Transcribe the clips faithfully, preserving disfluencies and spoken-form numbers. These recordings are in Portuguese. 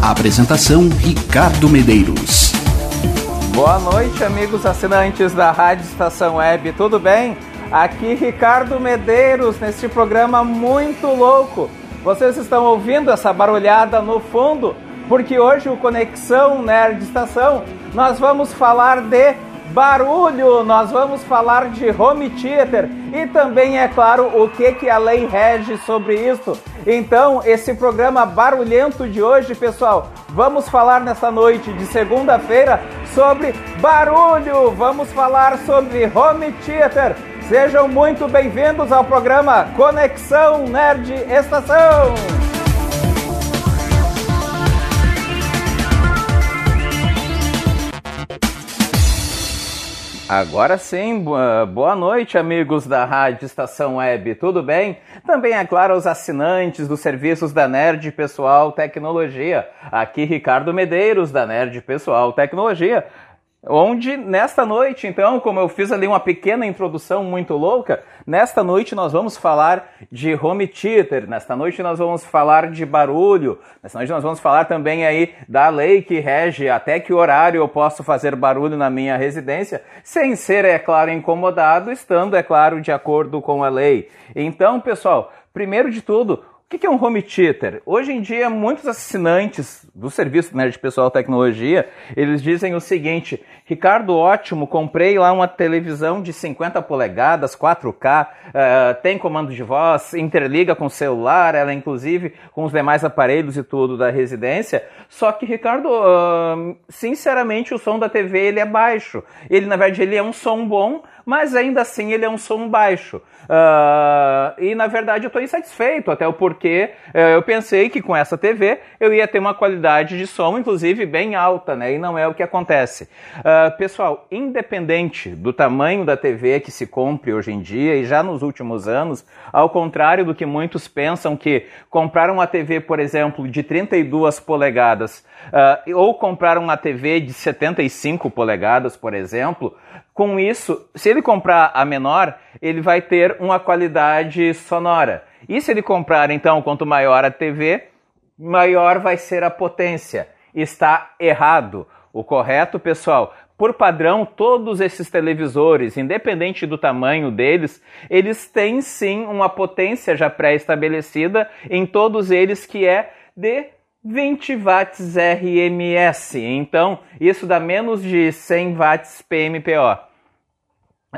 Apresentação Ricardo Medeiros. Boa noite, amigos assinantes da Rádio Estação Web, tudo bem? Aqui Ricardo Medeiros, neste programa muito louco. Vocês estão ouvindo essa barulhada no fundo? Porque hoje o Conexão Nerd Estação, nós vamos falar de barulho, nós vamos falar de home theater e também, é claro, o que, que a lei rege sobre isso. Então, esse programa barulhento de hoje, pessoal, vamos falar nessa noite de segunda-feira sobre barulho, vamos falar sobre home theater. Sejam muito bem-vindos ao programa Conexão Nerd Estação. Agora sim, boa noite, amigos da Rádio Estação Web, tudo bem? Também, é claro, os assinantes dos serviços da Nerd Pessoal Tecnologia. Aqui, Ricardo Medeiros, da Nerd Pessoal Tecnologia, onde, nesta noite, então, como eu fiz ali uma pequena introdução muito louca, nesta noite nós vamos falar de home theater, nesta noite nós vamos falar de barulho, nesta noite nós vamos falar também aí da lei que rege até que horário eu posso fazer barulho na minha residência, sem ser, é claro, incomodado, estando, é claro, de acordo com a lei. Então, pessoal, primeiro de tudo, o que é um home theater? Hoje em dia, muitos assinantes do serviço Nerd Pessoal Tecnologia, eles dizem o seguinte: Ricardo, ótimo, comprei lá uma televisão de cinquenta polegadas, quatro K, uh, tem comando de voz, interliga com o celular, ela inclusive com os demais aparelhos e tudo da residência, só que, Ricardo, uh, sinceramente o som da T V ele é baixo, ele na verdade ele é um som bom, mas ainda assim ele é um som baixo. Uh, e na verdade eu estou insatisfeito, até o porquê uh, eu pensei que com essa T V eu ia ter uma qualidade de som, inclusive, bem alta, né? E não é o que acontece. Uh, pessoal, independente do tamanho da T V que se compre hoje em dia e já nos últimos anos, ao contrário do que muitos pensam, que compraram uma T V, por exemplo, de trinta e duas polegadas uh, ou compraram uma T V de setenta e cinco polegadas, por exemplo, com isso, se ele comprar a menor, ele vai ter uma qualidade sonora. E se ele comprar, então, quanto maior a T V, maior vai ser a potência. Está errado. O correto, pessoal, por padrão, todos esses televisores, independente do tamanho deles, eles têm sim uma potência já pré-estabelecida em todos eles, que é de vinte watts R M S. Então, isso dá menos de cem watts P M P O.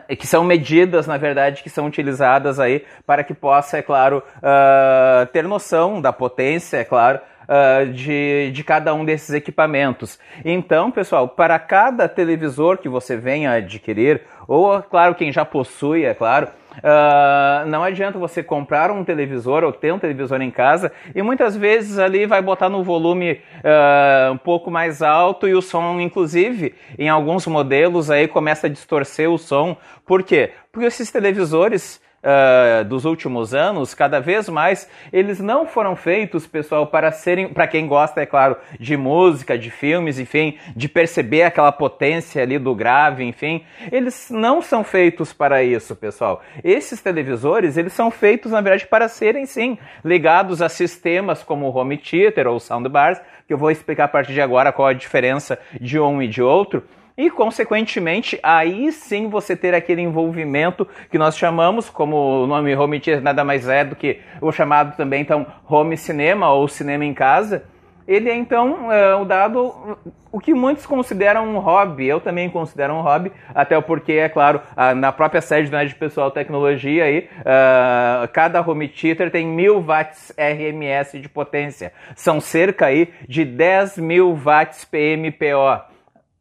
Que são medidas, na verdade, que são utilizadas aí para que possa, é claro, uh, ter noção da potência, é claro, uh, de, de cada um desses equipamentos. Então, pessoal, para cada televisor que você venha adquirir, ou, claro, quem já possui, é claro, uh, não adianta você comprar um televisor ou ter um televisor em casa e muitas vezes ali vai botar no volume uh, um pouco mais alto e o som, inclusive, em alguns modelos aí começa a distorcer o som. Por quê? Porque esses televisores Uh, dos últimos anos, cada vez mais, eles não foram feitos, pessoal, para serem, para quem gosta, é claro, de música, de filmes, enfim, de perceber aquela potência ali do grave, enfim, eles não são feitos para isso, pessoal. Esses televisores, eles são feitos, na verdade, para serem, sim, ligados a sistemas como o home theater ou soundbars, que eu vou explicar a partir de agora qual a diferença de um e de outro. E, consequentemente, aí sim você ter aquele envolvimento que nós chamamos, como o nome home theater nada mais é do que o chamado também, então, home cinema ou cinema em casa. Ele é, então, é, o dado, o que muitos consideram um hobby, eu também considero um hobby, até porque, é claro, na própria sede do Nerd Pessoal Tecnologia, aí, uh, cada home theater tem mil watts R M S de potência. São cerca aí de dez mil watts P M P O.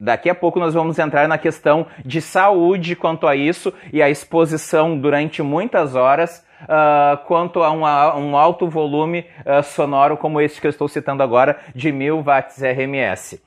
Daqui a pouco nós vamos entrar na questão de saúde quanto a isso e a exposição durante muitas horas uh, quanto a uma, um alto volume uh, sonoro como esse que eu estou citando agora de mil watts R M S.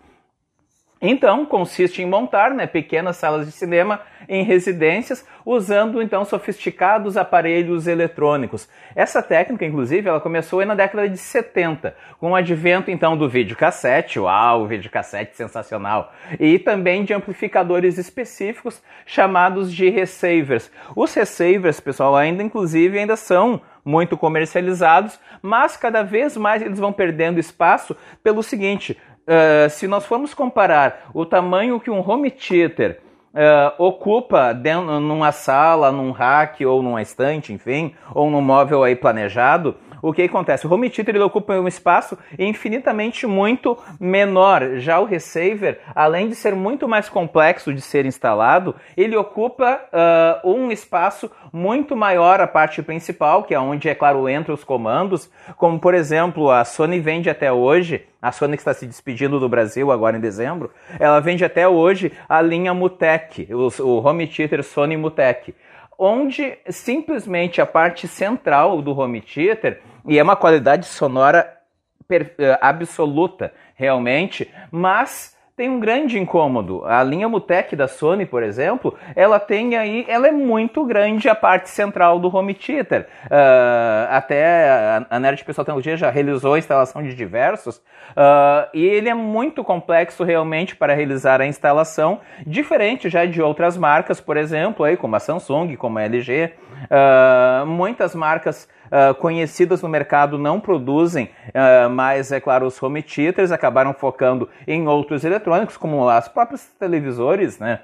Então, consiste em montar, né, pequenas salas de cinema em residências, usando então sofisticados aparelhos eletrônicos. Essa técnica, inclusive, ela começou aí na década de setenta, com o advento então do videocassete, uau, o videocassete sensacional, e também de amplificadores específicos chamados de receivers. Os receivers, pessoal, ainda inclusive ainda são muito comercializados, mas cada vez mais eles vão perdendo espaço pelo seguinte... Uh, se nós formos comparar o tamanho que um home theater uh, ocupa dentro, numa sala, num rack ou numa estante, enfim, ou num móvel aí planejado, o que acontece? O home theater ele ocupa um espaço infinitamente muito menor. Já o receiver, além de ser muito mais complexo de ser instalado, ele ocupa uh, um espaço muito maior, a parte principal, que é onde, é claro, entram os comandos. Como, por exemplo, a Sony vende até hoje, a Sony que está se despedindo do Brasil agora em dezembro, ela vende até hoje a linha Mutec, o home theater Sony Mutec, onde simplesmente a parte central do home theater, e é uma qualidade sonora per, absoluta, realmente, mas tem um grande incômodo. A linha Mutec da Sony, por exemplo, ela tem aí, ela é muito grande a parte central do home theater. Uh, até a, a Nerd Pessoal Tecnologia já realizou a instalação de diversos, uh, e ele é muito complexo realmente para realizar a instalação, diferente já de outras marcas, por exemplo, aí, como a Samsung, como a L G. Uh, muitas marcas Uh, conhecidas no mercado não produzem, uh, mas, é claro, os home theaters acabaram focando em outros eletrônicos, como as próprios televisores, né?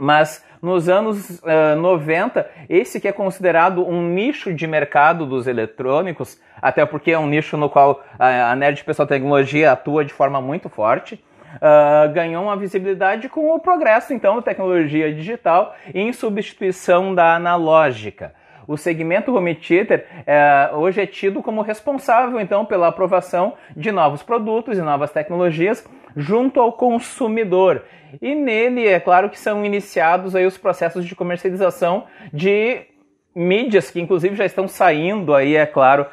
Mas nos anos uh, noventa, esse que é considerado um nicho de mercado dos eletrônicos, até porque é um nicho no qual a, a Nerd Pessoal Tecnologia atua de forma muito forte, Uh, ganhou uma visibilidade com o progresso, então, da tecnologia digital em substituição da analógica. O segmento home theater eh, hoje é tido como responsável, então, pela aprovação de novos produtos e novas tecnologias junto ao consumidor. E nele, é claro que são iniciados aí os processos de comercialização de mídias que, inclusive, já estão saindo aí, é claro,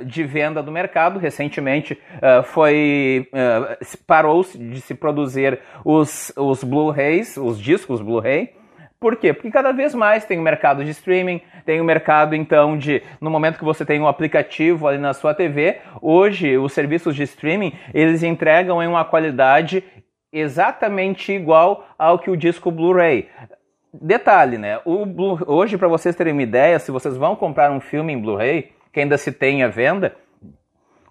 uh, de venda do mercado. Recentemente uh, foi uh, parou-se de se produzir os, os Blu-rays, os discos Blu-ray. Por quê? Porque cada vez mais tem o mercado de streaming, tem o mercado, então, de... No momento que você tem um aplicativo ali na sua T V, hoje os serviços de streaming, eles entregam em uma qualidade exatamente igual ao que o disco Blu-ray. Detalhe, né? O Blu... Hoje, para vocês terem uma ideia, se vocês vão comprar um filme em Blu-ray, que ainda se tem à venda,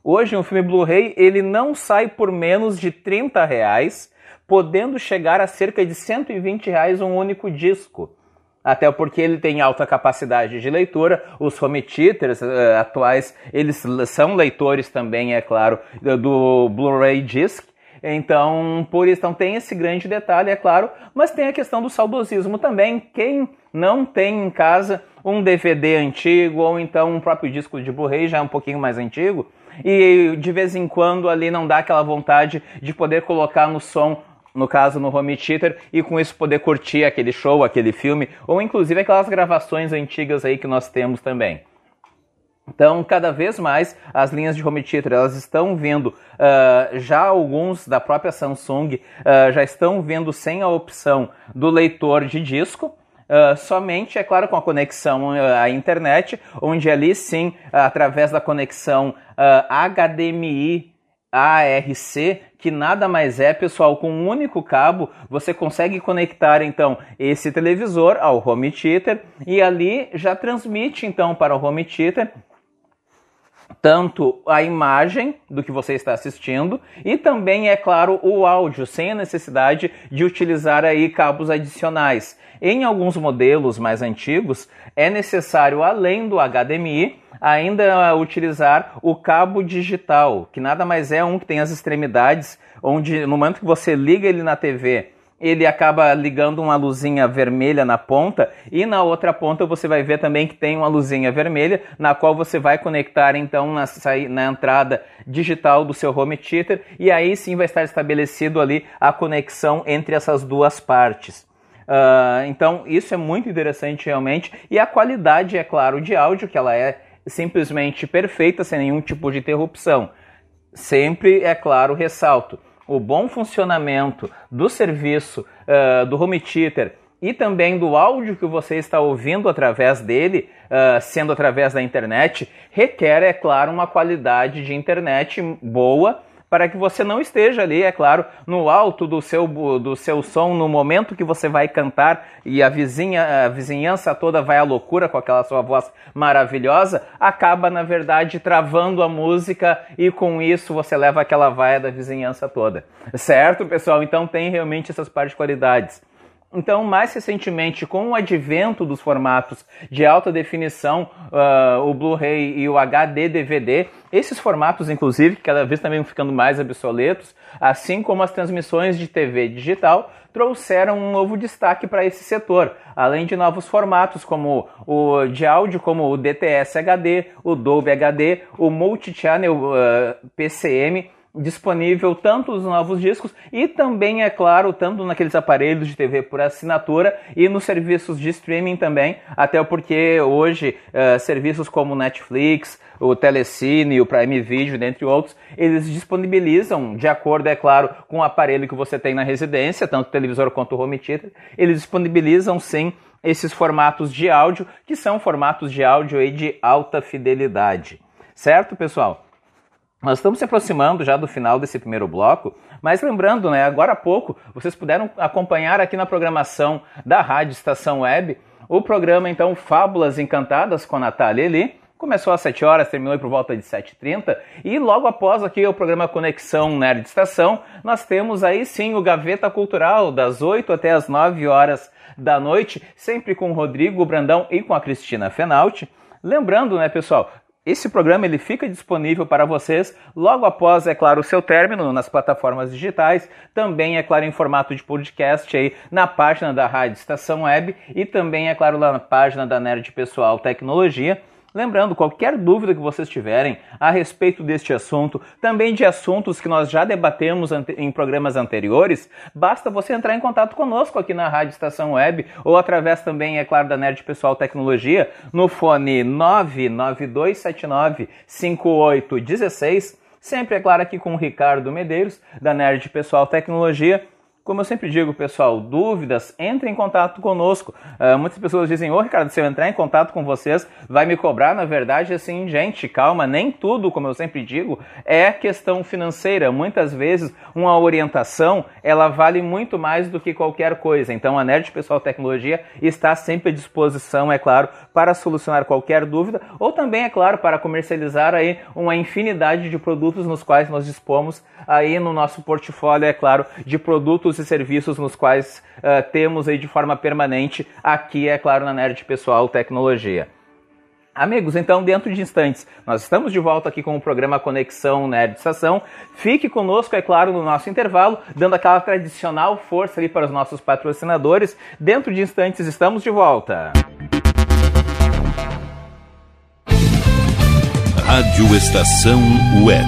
hoje um filme Blu-ray, ele não sai por menos de trinta reais, podendo chegar a cerca de cento e vinte reais um único disco. Até porque ele tem alta capacidade de leitura, os home theaters uh, atuais, eles são leitores também, é claro, do Blu-ray Disc. Então, por isso, então, tem esse grande detalhe, é claro, mas tem a questão do saudosismo também. Quem não tem em casa um D V D antigo, ou então um próprio disco de Blu-ray já um pouquinho mais antigo, e de vez em quando ali não dá aquela vontade de poder colocar no som, no caso no home theater, e com isso poder curtir aquele show, aquele filme, ou inclusive aquelas gravações antigas aí que nós temos também. Então, cada vez mais, as linhas de home theater, elas estão vindo, uh, já alguns da própria Samsung, uh, já estão vindo sem a opção do leitor de disco, Uh, somente, é claro, com a conexão à internet, onde ali sim, através da conexão uh, H D M I A R C, que nada mais é, pessoal, com um único cabo, você consegue conectar, então, esse televisor ao home theater e ali já transmite, então, para o home theater tanto a imagem do que você está assistindo e também, é claro, o áudio, sem a necessidade de utilizar aí cabos adicionais. Em alguns modelos mais antigos, é necessário, além do H D M I, ainda utilizar o cabo digital, que nada mais é um que tem as extremidades, onde no momento que você liga ele na T V, ele acaba ligando uma luzinha vermelha na ponta, e na outra ponta você vai ver também que tem uma luzinha vermelha, na qual você vai conectar então na, na entrada digital do seu home theater, e aí sim vai estar estabelecido ali a conexão entre essas duas partes. Uh, então isso é muito interessante realmente, e a qualidade, é claro, de áudio, que ela é simplesmente perfeita, sem nenhum tipo de interrupção. Sempre, é claro, ressalto, o bom funcionamento do serviço uh, do home theater e também do áudio que você está ouvindo através dele, uh, sendo através da internet, requer, é claro, uma qualidade de internet boa, para que você não esteja ali, é claro, no alto do seu, do seu som, no momento que você vai cantar e a, vizinha, a vizinhança toda vai à loucura com aquela sua voz maravilhosa, acaba, na verdade, travando a música e com isso você leva aquela vaia da vizinhança toda. Certo, pessoal? Então tem realmente essas particularidades. Então, mais recentemente, com o advento dos formatos de alta definição, uh, o Blu-ray e o H D D V D, esses formatos, inclusive, que cada vez também vão ficando mais obsoletos, assim como as transmissões de T V digital, trouxeram um novo destaque para esse setor, além de novos formatos como o de áudio, como o D T S H D, o Dolby H D, o Multichannel uh, P C M, disponível tanto os novos discos e também, é claro, tanto naqueles aparelhos de T V por assinatura e nos serviços de streaming também, até porque hoje uh, serviços como Netflix, o Telecine, o Prime Video, dentre outros, eles disponibilizam, de acordo, é claro, com o aparelho que você tem na residência, tanto o televisor quanto o home theater, eles disponibilizam sim esses formatos de áudio, que são formatos de áudio aí de alta fidelidade. Certo, pessoal? Nós estamos se aproximando já do final desse primeiro bloco, mas lembrando, né, agora há pouco, vocês puderam acompanhar aqui na programação da Rádio Estação Web o programa, então, Fábulas Encantadas com a Natália Eli. Começou às sete horas, terminou por volta de sete e trinta, e logo após aqui o programa Conexão Nerd Estação, nós temos aí sim o Gaveta Cultural, das oito até as nove horas da noite, sempre com o Rodrigo Brandão e com a Cristina Fenalti. Lembrando, né, pessoal, esse programa ele fica disponível para vocês logo após, é claro, o seu término nas plataformas digitais, também, é claro, em formato de podcast aí na página da Rádio Estação Web e também, é claro, lá na página da Nerd Pessoal Tecnologia. Lembrando, qualquer dúvida que vocês tiverem a respeito deste assunto, também de assuntos que nós já debatemos em programas anteriores, basta você entrar em contato conosco aqui na Rádio Estação Web ou através também, é claro, da Nerd Pessoal Tecnologia, no fone nove nove dois sete nove cinco oito um seis, sempre, é claro, aqui com o Ricardo Medeiros, da Nerd Pessoal Tecnologia. Como eu sempre digo, pessoal, dúvidas, entre em contato conosco. Uh, muitas pessoas dizem, ô Ricardo, se eu entrar em contato com vocês, vai me cobrar. Na verdade, assim, gente, calma, nem tudo, como eu sempre digo, é questão financeira. Muitas vezes, uma orientação, ela vale muito mais do que qualquer coisa. Então, a Nerd Pessoal Tecnologia está sempre à disposição, é claro, para solucionar qualquer dúvida, ou também, é claro, para comercializar aí uma infinidade de produtos nos quais nós dispomos aí no nosso portfólio, é claro, de produtos e serviços nos quais uh, temos aí de forma permanente aqui, é claro, na Nerd Pessoal Tecnologia. Amigos, então, dentro de instantes, nós estamos de volta aqui com o programa Conexão Nerd Estação. Fique conosco, é claro, no nosso intervalo, dando aquela tradicional força ali para os nossos patrocinadores. Dentro de instantes, estamos de volta. Rádio Estação Web.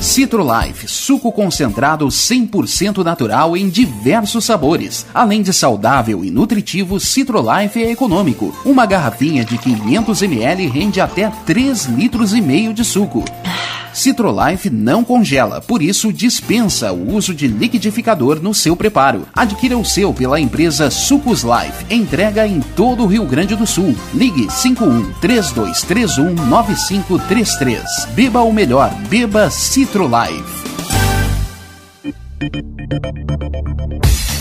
Citro Life, suco concentrado cem por cento natural em diversos sabores. Além de saudável e nutritivo, Citro Life é econômico. Uma garrafinha de quinhentos mililitros rende até três litros e meio de suco. Citro Life não congela, por isso dispensa o uso de liquidificador no seu preparo. Adquira o seu pela empresa Sucos Life. Entrega em todo o Rio Grande do Sul. Ligue cinco um três dois três um nove cinco três três. Beba o melhor, beba Citro Life.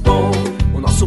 bom, o nosso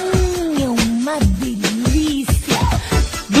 Hum, é uma delícia! Do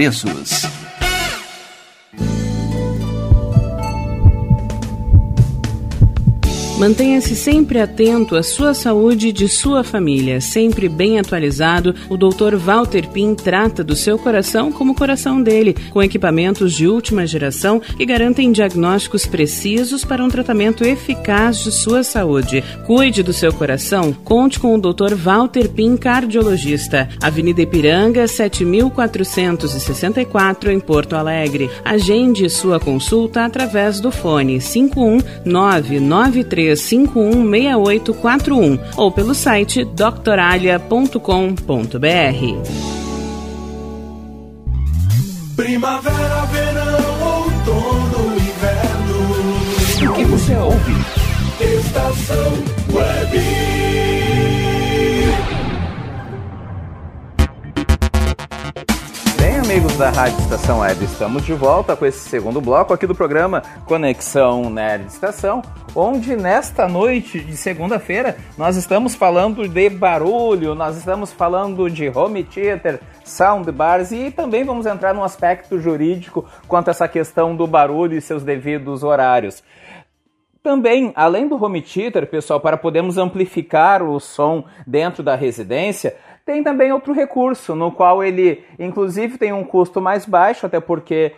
Preços. Mantenha-se sempre atento à sua saúde e de sua família. Sempre bem atualizado, o doutor Walter Pim trata do seu coração como o coração dele, com equipamentos de última geração que garantem diagnósticos precisos para um tratamento eficaz de sua saúde. Cuide do seu coração, conte com o doutor Walter Pim, cardiologista. Avenida Ipiranga, sete mil quatrocentos e sessenta e quatro, em Porto Alegre. Agende sua consulta através do fone cinco um nove nove três cinco um seis oito quatro um ou pelo site doctoralha ponto com ponto br. Primavera, verão, outono, inverno. O que você ouve? Estação Web. Amigos da Rádio Estação Web, estamos de volta com esse segundo bloco aqui do programa Conexão Nerd Estação, onde nesta noite de segunda-feira nós estamos falando de barulho, nós estamos falando de home theater, soundbars e também vamos entrar num aspecto jurídico quanto a essa questão do barulho e seus devidos horários. Também, além do home theater, pessoal, para podermos amplificar o som dentro da residência, tem também outro recurso, no qual ele, inclusive, tem um custo mais baixo, até porque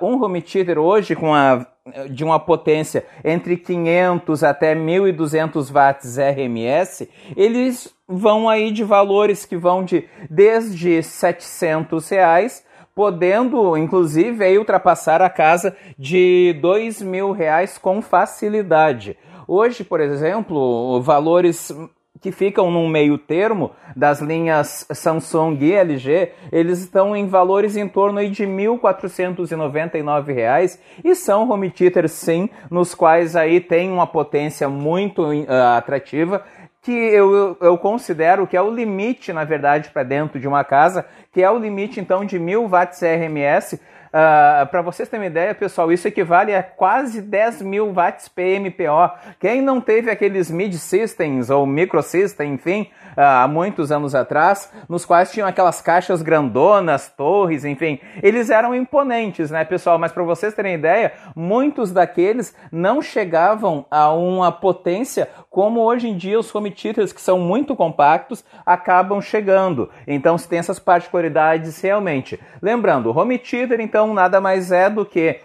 uh, um home theater hoje, com a, de uma potência entre quinhentos até mil e duzentos watts R M S, eles vão aí de valores que vão de desde setecentos reais, podendo, inclusive, aí ultrapassar a casa de dois mil reais com facilidade. Hoje, por exemplo, valores que ficam num meio termo das linhas Samsung e L G, eles estão em valores em torno aí de mil quatrocentos e noventa e nove reais e são home theaters sim, nos quais aí tem uma potência muito uh, atrativa, que eu, eu considero que é o limite, na verdade, para dentro de uma casa, que é o limite então de mil watts R M S. Uh, para vocês terem uma ideia, pessoal, isso equivale a quase dez mil watts P M P O. Quem não teve aqueles mid-systems ou micro-systems, enfim, uh, há muitos anos atrás, nos quais tinham aquelas caixas grandonas, torres, enfim, eles eram imponentes, né, pessoal? Mas para vocês terem ideia, muitos daqueles não chegavam a uma potência como hoje em dia os home theaters, que são muito compactos, acabam chegando. Então, se tem essas particularidades realmente. Lembrando, o home theater, então, nada mais é do que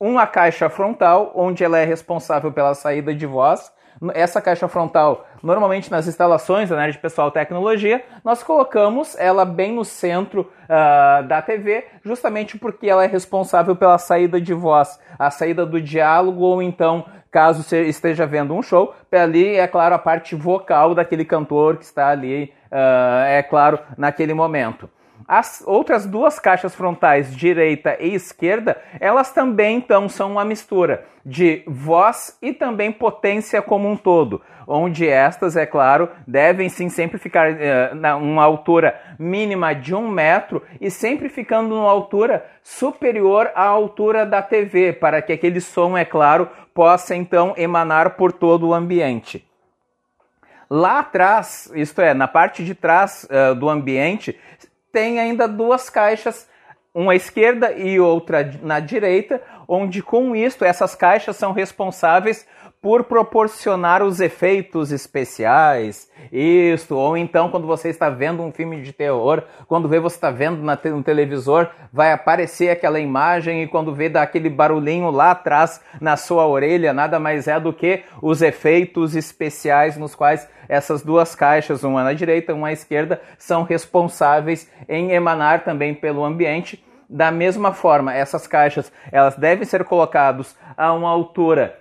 uma caixa frontal, onde ela é responsável pela saída de voz. Essa caixa frontal, normalmente nas instalações da Nerd Pessoal Tecnologia, nós colocamos ela bem no centro uh, da T V, justamente porque ela é responsável pela saída de voz, a saída do diálogo, ou então, caso você esteja vendo um show, ali é claro a parte vocal daquele cantor que está ali, uh, é claro, naquele momento. As outras duas caixas frontais, direita e esquerda, elas também então são uma mistura de voz e também potência como um todo, onde estas, é claro, devem sim sempre ficar eh, na uma altura mínima de um metro e sempre ficando numa altura superior à altura da T V, para que aquele som, é claro, possa então emanar por todo o ambiente. Lá atrás, isto é, na parte de trás uh, do ambiente, tem ainda duas caixas, uma à esquerda e outra na direita, onde com isto essas caixas são responsáveis por proporcionar os efeitos especiais, isto, ou então quando você está vendo um filme de terror, quando vê você está vendo na te- no televisor, vai aparecer aquela imagem e quando vê dá aquele barulhinho lá atrás na sua orelha, nada mais é do que os efeitos especiais nos quais essas duas caixas, uma na direita e uma à esquerda, são responsáveis em emanar também pelo ambiente. Da mesma forma, essas caixas elas devem ser colocadas a uma altura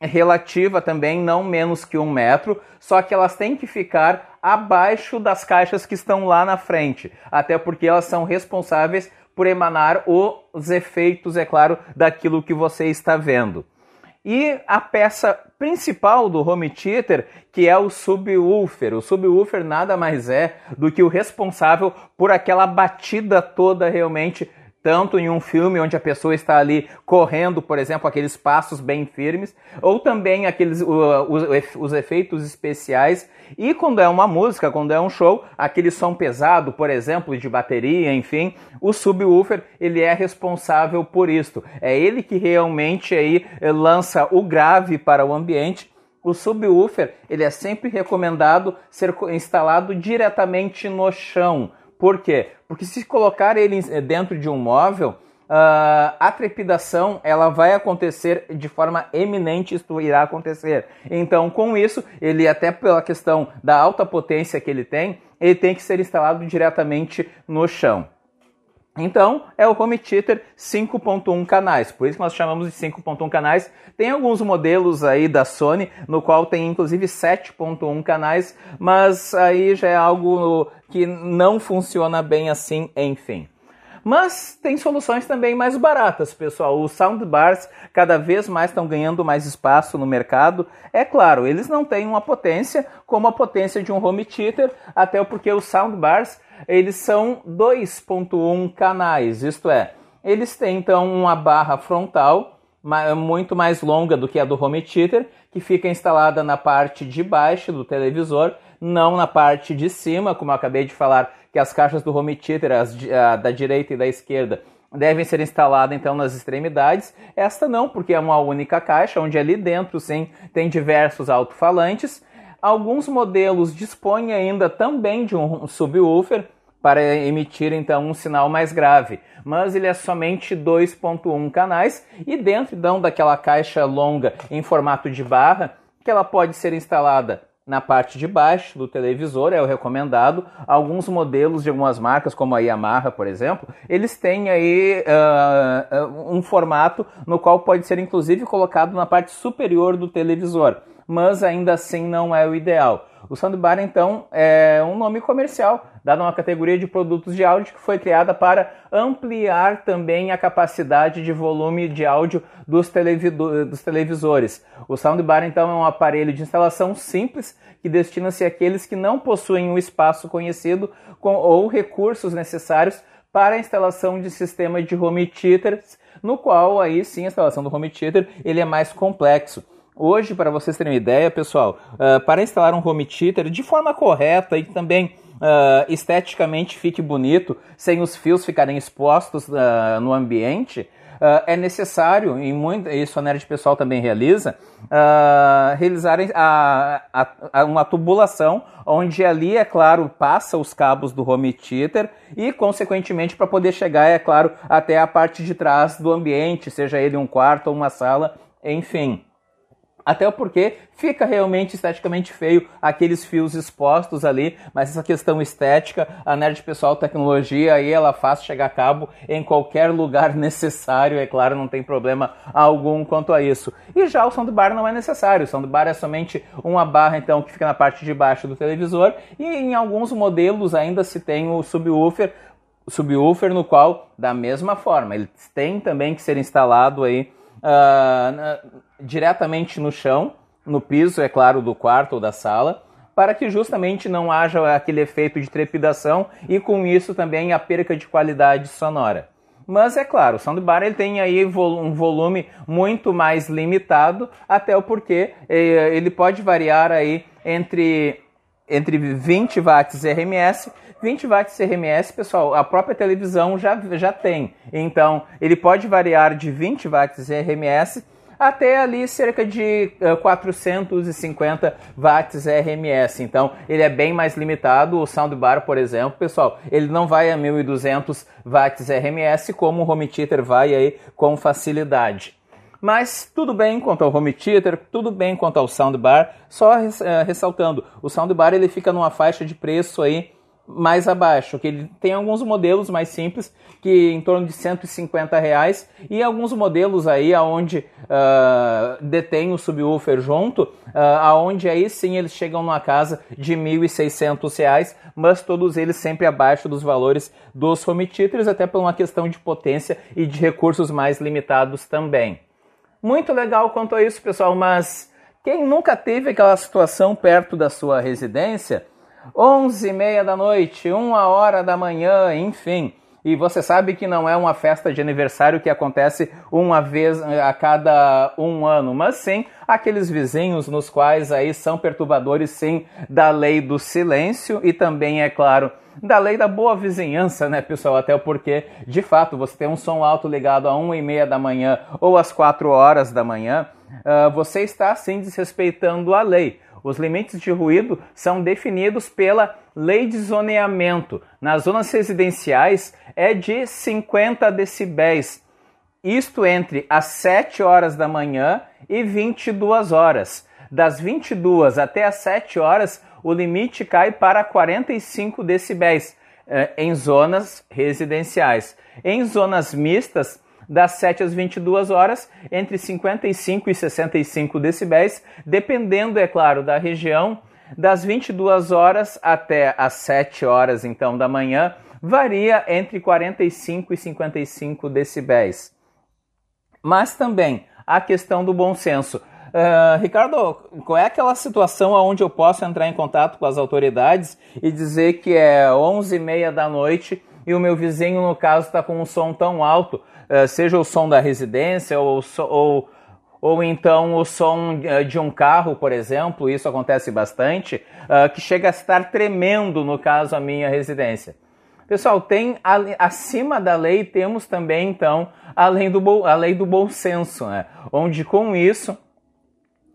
relativa também, não menos que um metro, só que elas têm que ficar abaixo das caixas que estão lá na frente, até porque elas são responsáveis por emanar os efeitos, é claro, daquilo que você está vendo. E a peça principal do home theater, que é o subwoofer. O subwoofer nada mais é do que o responsável por aquela batida toda realmente, tanto em um filme onde a pessoa está ali correndo, por exemplo, aqueles passos bem firmes, ou também aqueles uh, os, os efeitos especiais, e quando é uma música, quando é um show, aquele som pesado, por exemplo, de bateria, enfim, o subwoofer, ele é responsável por isto. É ele que realmente aí lança o grave para o ambiente. O subwoofer, ele é sempre recomendado ser instalado diretamente no chão. Por quê? Porque se colocar ele dentro de um móvel, a trepidação ela vai acontecer de forma eminente, isso irá acontecer. Então, com isso, ele até pela questão da alta potência que ele tem, ele tem que ser instalado diretamente no chão. Então, é o home theater cinco ponto um canais, por isso que nós chamamos de cinco ponto um canais. Tem alguns modelos aí da Sony, no qual tem inclusive sete ponto um canais, mas aí já é algo que não funciona bem assim, enfim. Mas tem soluções também mais baratas, pessoal. Os soundbars cada vez mais estão ganhando mais espaço no mercado. É claro, eles não têm uma potência como a potência de um home theater, até porque os soundbars eles são dois ponto um canais, isto é, eles têm então uma barra frontal muito mais longa do que a do home theater, que fica instalada na parte de baixo do televisor, não na parte de cima, como eu acabei de falar, que as caixas do home theater, as, a, da direita e da esquerda, devem ser instaladas então nas extremidades. Esta não, porque é uma única caixa, onde ali dentro sim tem diversos alto-falantes. Alguns modelos dispõem ainda também de um subwoofer para emitir então um sinal mais grave, mas ele é somente dois ponto um canais e dentro então daquela caixa longa em formato de barra, que ela pode ser instalada na parte de baixo do televisor, é o recomendado. Alguns modelos de algumas marcas, como a Yamaha, por exemplo, eles têm aí uh, um formato no qual pode ser inclusive colocado na parte superior do televisor, mas ainda assim não é o ideal. O soundbar, então, é um nome comercial, dado uma categoria de produtos de áudio que foi criada para ampliar também a capacidade de volume de áudio dos, televido- dos televisores. O soundbar, então, é um aparelho de instalação simples que destina-se àqueles que não possuem um espaço conhecido com, ou recursos necessários para a instalação de sistema de home theaters, no qual, aí sim, a instalação do home theater ele é mais complexo. Hoje, para vocês terem uma ideia, pessoal, uh, para instalar um home theater de forma correta e também uh, esteticamente fique bonito, sem os fios ficarem expostos uh, no ambiente, uh, é necessário, e muito, isso a Nerd Pessoal também realiza, uh, realizar a, a, a, uma tubulação, onde ali, é claro, passa os cabos do home theater e, consequentemente, para poder chegar, é claro, até a parte de trás do ambiente, seja ele um quarto ou uma sala, enfim. Até porque fica realmente esteticamente feio aqueles fios expostos ali, mas essa questão estética, a Nerd Pessoal Tecnologia, aí ela faz chegar a cabo em qualquer lugar necessário, é claro, não tem problema algum quanto a isso. E já o soundbar não é necessário, o soundbar é somente uma barra então que fica na parte de baixo do televisor, e em alguns modelos ainda se tem o subwoofer, subwoofer no qual, da mesma forma, ele tem também que ser instalado aí uh, na, diretamente no chão, no piso, é claro, do quarto ou da sala, para que justamente não haja aquele efeito de trepidação e com isso também a perca de qualidade sonora. Mas é claro, o soundbar ele tem aí um volume muito mais limitado, até o porquê ele pode variar aí entre, entre vinte watts R M S. vinte watts R M S, pessoal, a própria televisão já, já tem. Então, ele pode variar de vinte watts R M S até ali cerca de quatrocentos e cinquenta watts R M S. Então, ele é bem mais limitado. O soundbar, por exemplo, pessoal, ele não vai a mil e duzentos watts R M S, como o home theater vai aí com facilidade. Mas tudo bem quanto ao home theater, tudo bem quanto ao soundbar. Só ressaltando, o soundbar ele fica numa faixa de preço aí mais abaixo, que ele tem alguns modelos mais simples, que em torno de cento e cinquenta reais, e alguns modelos aí aonde uh, detém o subwoofer junto, uh, aonde aí sim eles chegam numa casa de mil e seiscentos reais, mas todos eles sempre abaixo dos valores dos home theaters, até por uma questão de potência e de recursos mais limitados também. Muito legal quanto a isso, pessoal, mas quem nunca teve aquela situação perto da sua residência, onze e meia da noite, uma hora da manhã, enfim. E você sabe que não é uma festa de aniversário que acontece uma vez a cada um ano, mas sim aqueles vizinhos nos quais aí são perturbadores, sim, da lei do silêncio e também, é claro, da lei da boa vizinhança, né, pessoal? Até porque, de fato, você tem um som alto ligado a uma e meia da manhã ou às quatro horas da manhã, uh, você está, sim, desrespeitando a lei. Os limites de ruído são definidos pela lei de zoneamento. Nas zonas residenciais é de cinquenta decibéis. Isto entre as sete horas da manhã e vinte e duas horas. Das vinte e duas até as sete horas, o limite cai para quarenta e cinco decibéis eh, em zonas residenciais. Em zonas mistas, das sete às vinte e duas horas, entre cinquenta e cinco e sessenta e cinco decibéis, dependendo, é claro, da região. Das vinte e duas horas até as sete horas, então, da manhã, varia entre quarenta e cinco e cinquenta e cinco decibéis. Mas também a questão do bom senso. Uh, Ricardo, qual é aquela situação onde eu posso entrar em contato com as autoridades e dizer que é onze e meia da noite e o meu vizinho, no caso, está com um som tão alto, Uh, seja o som da residência ou, ou, ou então o som de um carro, por exemplo, isso acontece bastante, uh, que chega a estar tremendo, no caso, a minha residência. Pessoal, tem acima da lei, temos também, então, além do, a lei do bom senso, né? Onde com isso,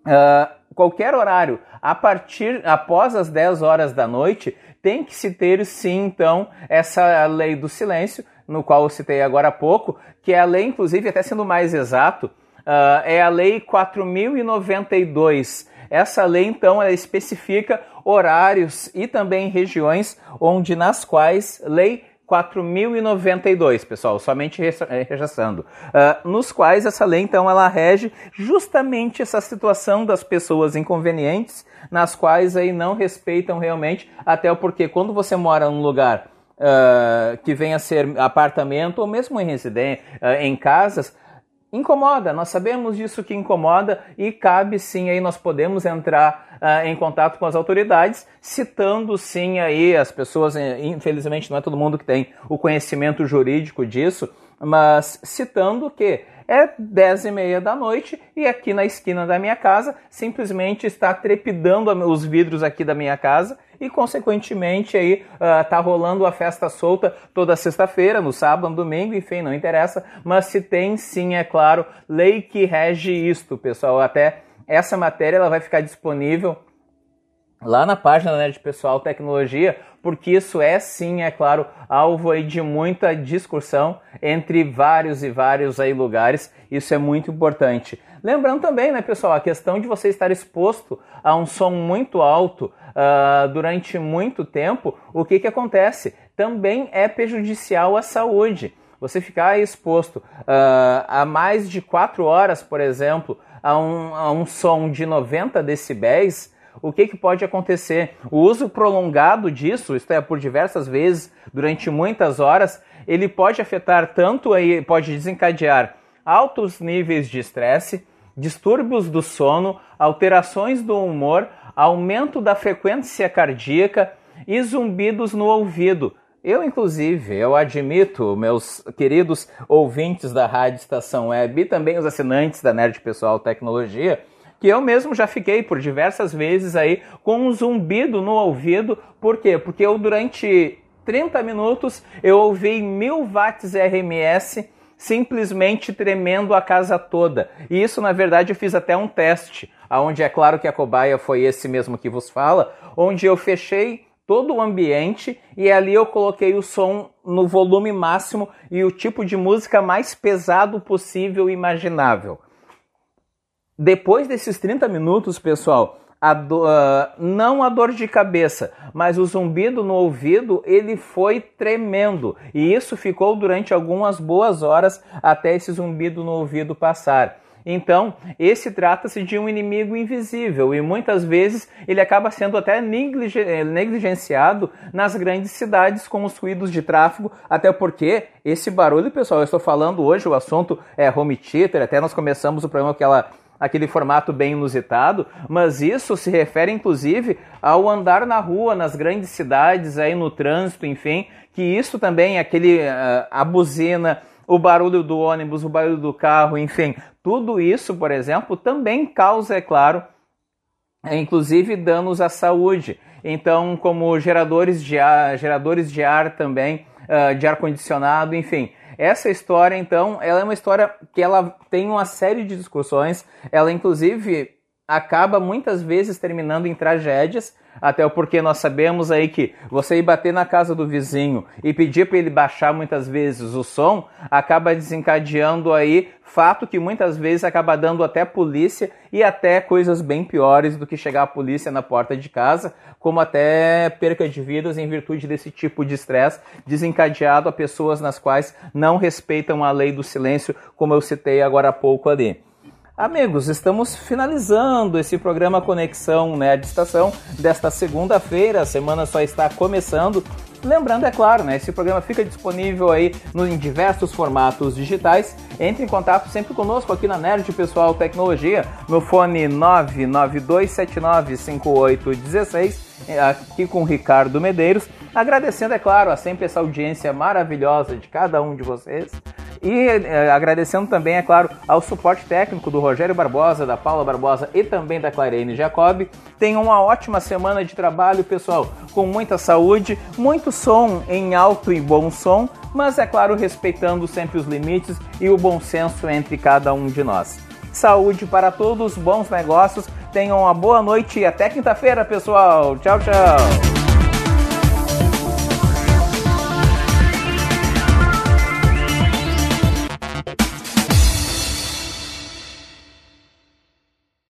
uh, qualquer horário, a partir, após as dez horas da noite, tem que se ter, sim, então, essa lei do silêncio, no qual eu citei agora há pouco, que é a lei, inclusive, até sendo mais exato, uh, é a Lei quatro mil e noventa e dois. Essa lei, então, ela especifica horários e também regiões onde nas quais, Lei quatro mil e noventa e dois, pessoal, somente rechaçando, uh, nos quais essa lei, então, ela rege justamente essa situação das pessoas inconvenientes, nas quais aí não respeitam realmente, até porque quando você mora num lugar Uh, que venha a ser apartamento ou mesmo em residência, uh, em casas, incomoda. Nós sabemos disso que incomoda e cabe sim aí nós podemos entrar uh, em contato com as autoridades, citando sim aí as pessoas, infelizmente não é todo mundo que tem o conhecimento jurídico disso, mas citando que é dez e meia da noite e aqui na esquina da minha casa simplesmente está trepidando os vidros aqui da minha casa e, consequentemente, aí uh, tá rolando a festa solta toda sexta-feira, no sábado, no domingo, enfim, não interessa. Mas se tem, sim, é claro, lei que rege isto, pessoal. Até essa matéria ela vai ficar disponível lá na página da Nerd Pessoal Tecnologia, porque isso é, sim, é claro, alvo aí de muita discussão entre vários e vários aí lugares. Isso é muito importante. Lembrando também, né, pessoal, a questão de você estar exposto a um som muito alto uh, durante muito tempo, o que que acontece? Também é prejudicial à saúde. Você ficar exposto uh, a mais de quatro horas, por exemplo, a um, a um som de noventa decibéis, o que, que pode acontecer? O uso prolongado disso, isto é, por diversas vezes, durante muitas horas, ele pode afetar tanto, aí pode desencadear altos níveis de estresse, distúrbios do sono, alterações do humor, aumento da frequência cardíaca e zumbidos no ouvido. Eu, inclusive, eu admito, meus queridos ouvintes da Rádio Estação Web e também os assinantes da Nerd Pessoal Tecnologia, que eu mesmo já fiquei por diversas vezes aí com um zumbido no ouvido. Por quê? Porque eu, durante trinta minutos, eu ouvi mil watts R M S simplesmente tremendo a casa toda. E isso, na verdade, eu fiz até um teste, onde é claro que a cobaia foi esse mesmo que vos fala, onde eu fechei todo o ambiente e ali eu coloquei o som no volume máximo e o tipo de música mais pesado possível e imaginável. Depois desses trinta minutos, pessoal, a do, uh, não a dor de cabeça, mas o zumbido no ouvido, ele foi tremendo. E isso ficou durante algumas boas horas até esse zumbido no ouvido passar. Então, esse trata-se de um inimigo invisível e muitas vezes ele acaba sendo até negligenciado nas grandes cidades com os ruídos de tráfego, até porque esse barulho, pessoal, eu estou falando hoje, o assunto é home theater, até nós começamos o programa com aquela... aquele formato bem inusitado, mas isso se refere inclusive ao andar na rua, nas grandes cidades, aí no trânsito, enfim, que isso também, aquele, a buzina, o barulho do ônibus, o barulho do carro, enfim, tudo isso, por exemplo, também causa, é claro, inclusive danos à saúde. Então, como geradores de ar, geradores de ar também, de ar-condicionado, enfim... Essa história, então, ela é uma história que ela tem uma série de discussões, ela, inclusive, acaba muitas vezes terminando em tragédias, até porque nós sabemos aí que você ir bater na casa do vizinho e pedir para ele baixar muitas vezes o som, acaba desencadeando aí fato que muitas vezes acaba dando até polícia e até coisas bem piores do que chegar a polícia na porta de casa, como até perca de vidas em virtude desse tipo de estresse desencadeado a pessoas nas quais não respeitam a lei do silêncio, como eu citei agora há pouco ali. Amigos, estamos finalizando esse programa Conexão Nerd Estação desta segunda-feira, a semana só está começando. Lembrando, é claro, né, esse programa fica disponível aí no, em diversos formatos digitais. Entre em contato sempre conosco aqui na Nerd Pessoal Tecnologia, no fone nove nove dois sete nove cinco oito um seis, aqui com o Ricardo Medeiros. Agradecendo, é claro, a sempre essa audiência maravilhosa de cada um de vocês. E eh, agradecendo também, é claro, ao suporte técnico do Rogério Barbosa, da Paula Barbosa e também da Clarine Jacob. Tenham uma ótima semana de trabalho, pessoal, com muita saúde, muito som em alto e bom som, mas, é claro, respeitando sempre os limites e o bom senso entre cada um de nós. Saúde para todos, bons negócios, tenham uma boa noite e até quinta-feira, pessoal. Tchau, tchau!